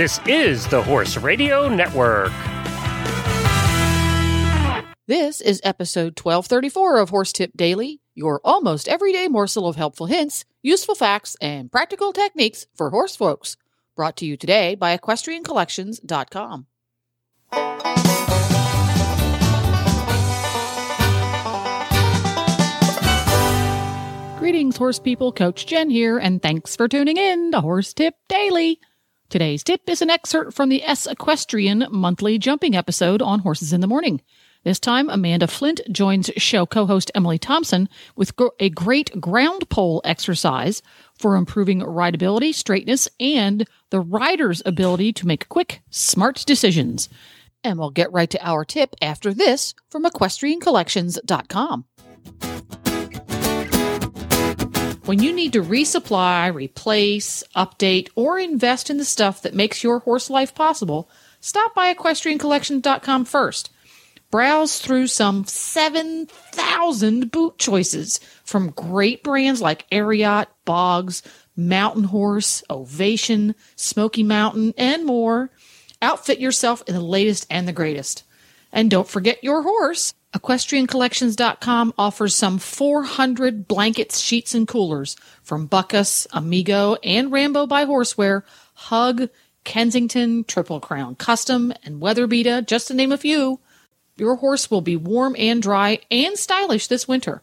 This is the Horse Radio Network. This is episode 1234 of Horse Tip Daily, your almost everyday morsel of helpful hints, useful facts, and practical techniques for horse folks. Brought to you today by EquestrianCollections.com. Greetings, horse people. Coach Jen here, and thanks for tuning in to Horse Tip Daily. Today's tip is an excerpt from the Ece Equestrian monthly jumping episode on Horses in the Morning. This time, Amanda Flint joins show co-host Emily Thompson with a great ground pole exercise for improving rideability, straightness, and the rider's ability to make quick, smart decisions. And we'll get right to our tip after this from EquestrianCollections.com. When you need to resupply, replace, update, or invest in the stuff that makes your horse life possible, stop by EquestrianCollections.com first. Browse through some 7,000 boot choices from great brands like Ariat, Boggs, Mountain Horse, Ovation, Smoky Mountain, and more. Outfit yourself in the latest and the greatest. And don't forget your horse. EquestrianCollections.com offers some 400 blankets, sheets, and coolers from Bucas, Amigo, and Rambo by Horseware, Hug, Kensington, Triple Crown, Custom, and WeatherBeeta, just to name a few. Your horse will be warm and dry and stylish this winter.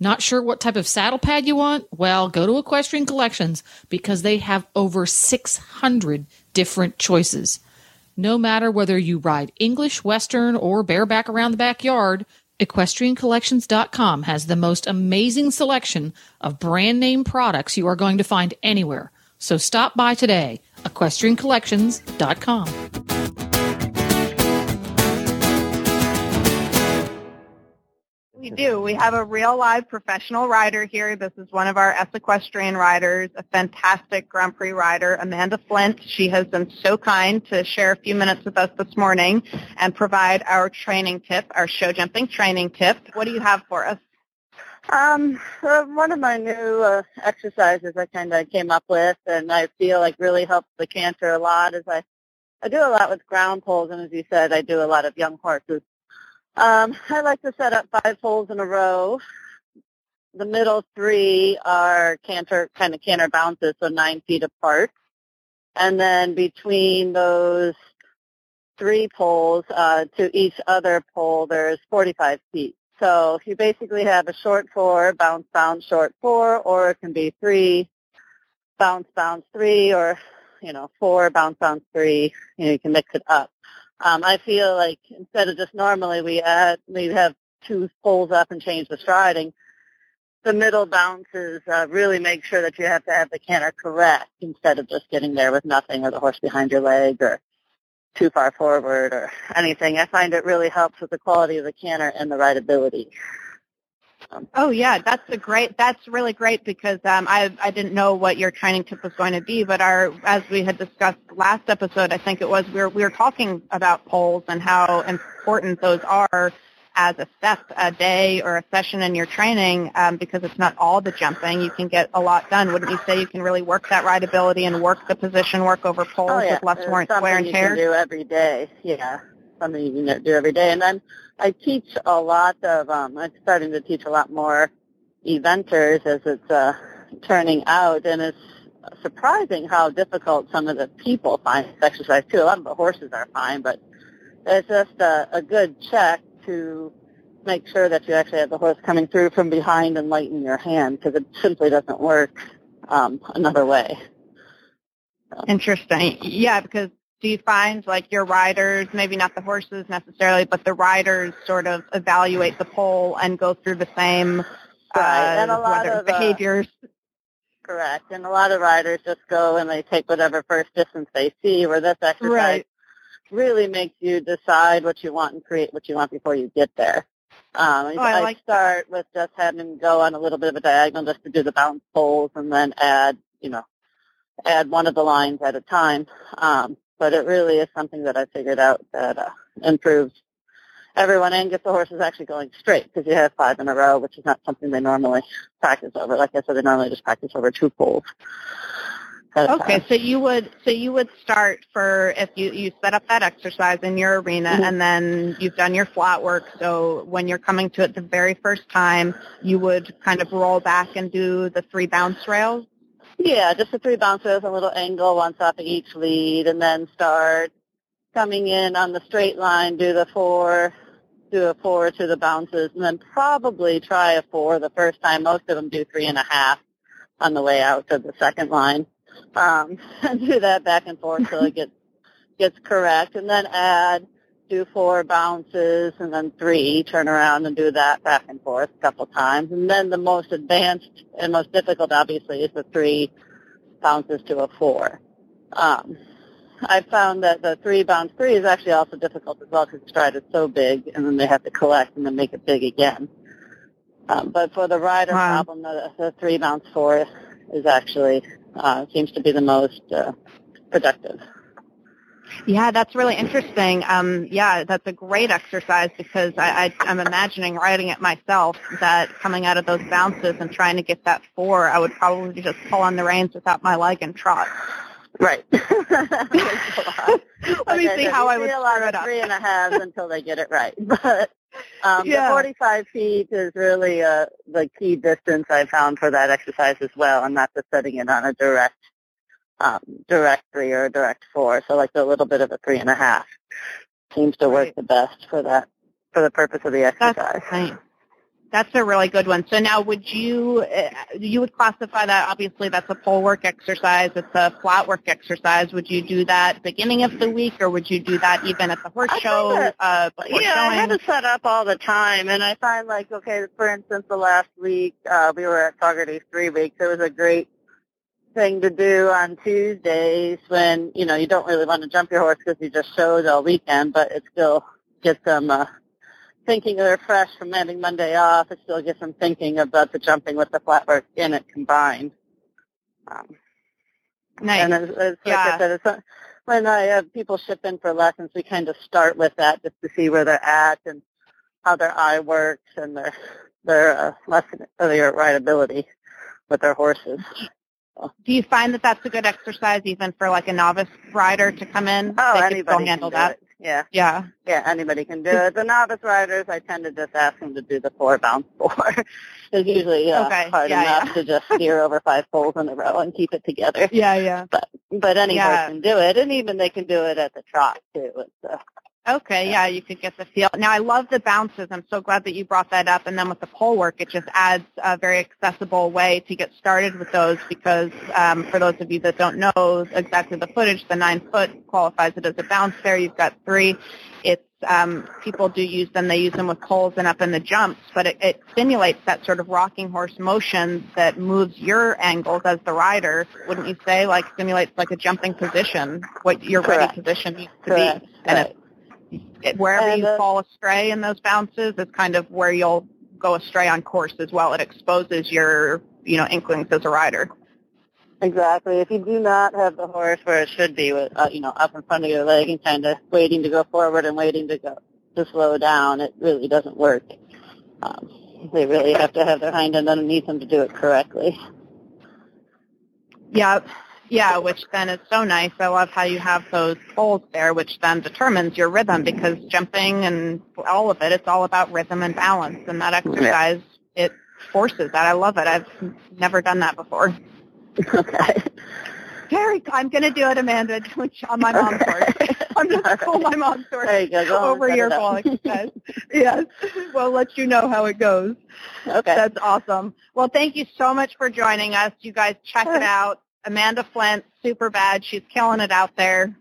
Not sure what type of saddle pad you want? Well, go to Equestrian Collections because they have over 600 different choices. No matter whether you ride English, Western, or bareback around the backyard, EquestrianCollections.com has the most amazing selection of brand name products you are going to find anywhere. So stop by today, EquestrianCollections.com. We do. We have a real live professional rider here. This is one of our Ece Equestrian riders, a fantastic Grand Prix rider, Amanda Flint. She has been so kind to share a few minutes with us this morning and provide our training tip, our show jumping training tip. What do you have for us? One of my new exercises I kind of came up with, and I feel like really helps the canter a lot, is I do a lot with ground poles, and as you said, I do a lot of young horses. I like to set up 5 poles in a row. The middle 3 are canter bounces, so 9 feet apart. And then between those 3 poles to each other pole, there's 45 feet. So you basically have a short 4, bounce, bounce, short 4, or it can be 3, bounce, bounce, 3, or, 4, bounce, bounce, 3. You can mix it up. I feel like instead of just normally we have 2 poles up and change the striding, the middle bounces really make sure that you have to have the canter correct instead of just getting there with nothing or the horse behind your leg or too far forward or anything. I find it really helps with the quality of the canter and the rideability. Oh, yeah, that's really great because I didn't know what your training tip was going to be, but as we had discussed last episode, I think it was, we were talking about poles and how important those are as a step a day or a session in your training because it's not all the jumping. You can get a lot done. Wouldn't you say you can really work that rideability and work the position, work over poles with less wear and tear? Something you can do every day, yeah. Something you can do every day. And I teach a lot of, I'm starting to teach a lot more eventers as it's turning out, and it's surprising how difficult some of the people find this exercise, too. A lot of the horses are fine, but it's just a good check to make sure that you actually have the horse coming through from behind and lighten your hand, because it simply doesn't work another way. So. Interesting. Yeah, because do you find like your riders, maybe not the horses necessarily, but the riders sort of evaluate the pole and go through the same behaviors? Correct. And a lot of riders just go and they take whatever first distance they see, where this exercise really makes you decide what you want and create what you want before you get there. I start with just having them go on a little bit of a diagonal just to do the bounce poles and then add one of the lines at a time. But it really is something that I figured out that improves everyone and gets the horses actually going straight because you have 5 in a row, which is not something they normally practice over. Like I said, they normally just practice over 2 poles. Okay, so you would start for, if you set up that exercise in your arena, mm-hmm. and then you've done your flat work, so when you're coming to it the very first time, you would kind of roll back and do the 3 bounce rails? Yeah, just the 3 bounce rails, a little angle once off of each lead, and then start coming in on the straight line, do a four to the bounces, and then probably try a 4 the first time. Most of them do 3.5 on the way out to the second line. And do that back and forth till it gets correct, and then do 4 bounces, and then 3, turn around and do that back and forth a couple times. And then the most advanced and most difficult, obviously, is the 3 bounces to a 4. I found that the 3 bounce 3 is actually also difficult as well because the stride is so big, and then they have to collect and then make it big again. But for the rider problem, the 3 bounce 4 is actually... seems to be the most productive. Yeah, that's really interesting. Yeah, that's a great exercise because I'm imagining riding it myself that coming out of those bounces and trying to get that 4, I would probably just pull on the reins without my leg and trot. Right. Let me see how I would screw it up. 3.5 until they get it right. But the 45 feet is really the key distance I found for that exercise as well, and not just setting it on a direct 3 or a direct 4. So like a little bit of a 3.5 seems to work the best for that, for the purpose of the exercise. That's a really good one. So now would you would classify that, obviously that's a pole work exercise, it's a flat work exercise. Would you do that beginning of the week, or would you do that even at the horse show? I had to set up all the time, and I find like, okay, for instance, the last week we were at Calgary 3 weeks. It was a great thing to do on Tuesdays when, you know, you don't really want to jump your horse because you just showed all weekend, but it still gets them... thinking they're fresh from having Monday off, it still gets them thinking about the jumping with the flat work in it combined. Nice. And like I said, when I have people ship in for lessons, we kind of start with that just to see where they're at and how their eye works and their lesson or their rideability with their horses. Do you find that that's a good exercise even for like a novice rider to come in? Oh, anybody can do that. Yeah, anybody can do it. The novice riders, I tend to just ask them to do the 4 bounce 4. It's usually hard enough to just steer over 5 poles in a row and keep it together. Yeah. But anybody can do it, and even they can do it at the trot too. Okay, you could get the feel. Now, I love the bounces. I'm so glad that you brought that up. And then with the pole work, it just adds a very accessible way to get started with those because for those of you that don't know exactly the footage, the 9-foot qualifies it as a bounce there. You've got 3. It's people do use them. They use them with poles and up in the jumps, but it stimulates that sort of rocking horse motion that moves your angles as the rider, wouldn't you say? Like stimulates like a jumping position, what your ready position needs to be. And wherever you fall astray in those bounces is kind of where you'll go astray on course as well. It exposes your, inklings as a rider. Exactly. If you do not have the horse where it should be, with, up in front of your leg and kind of waiting to go forward and waiting to slow down, it really doesn't work. They really have to have their hind end underneath them to do it correctly. Yep. Yeah, which then is so nice. I love how you have those poles there, which then determines your rhythm because jumping and all of it, it's all about rhythm and balance. And that exercise, it forces that. I love it. I've never done that before. Okay. I'm going to do it, Amanda, on my mom's horse. I'm going to pull my mom's horse over your ball exercise. Yes. We'll let you know how it goes. Okay. That's awesome. Well, thank you so much for joining us. You guys check it out. Amanda Flint, super bad. She's killing it out there.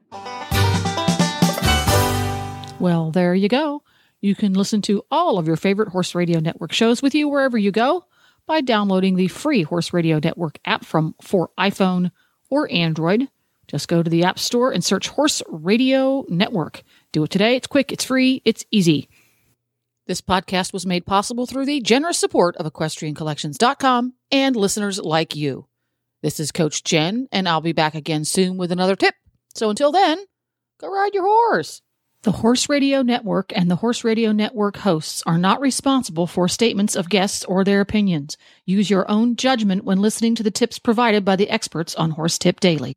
Well, there you go. You can listen to all of your favorite Horse Radio Network shows with you wherever you go by downloading the free Horse Radio Network app for iPhone or Android. Just go to the App Store and search Horse Radio Network. Do it today. It's quick, it's free, it's easy. This podcast was made possible through the generous support of EquestrianCollections.com and listeners like you. This is Coach Jen, and I'll be back again soon with another tip. So until then, go ride your horse. The Horse Radio Network and the Horse Radio Network hosts are not responsible for statements of guests or their opinions. Use your own judgment when listening to the tips provided by the experts on Horse Tip Daily.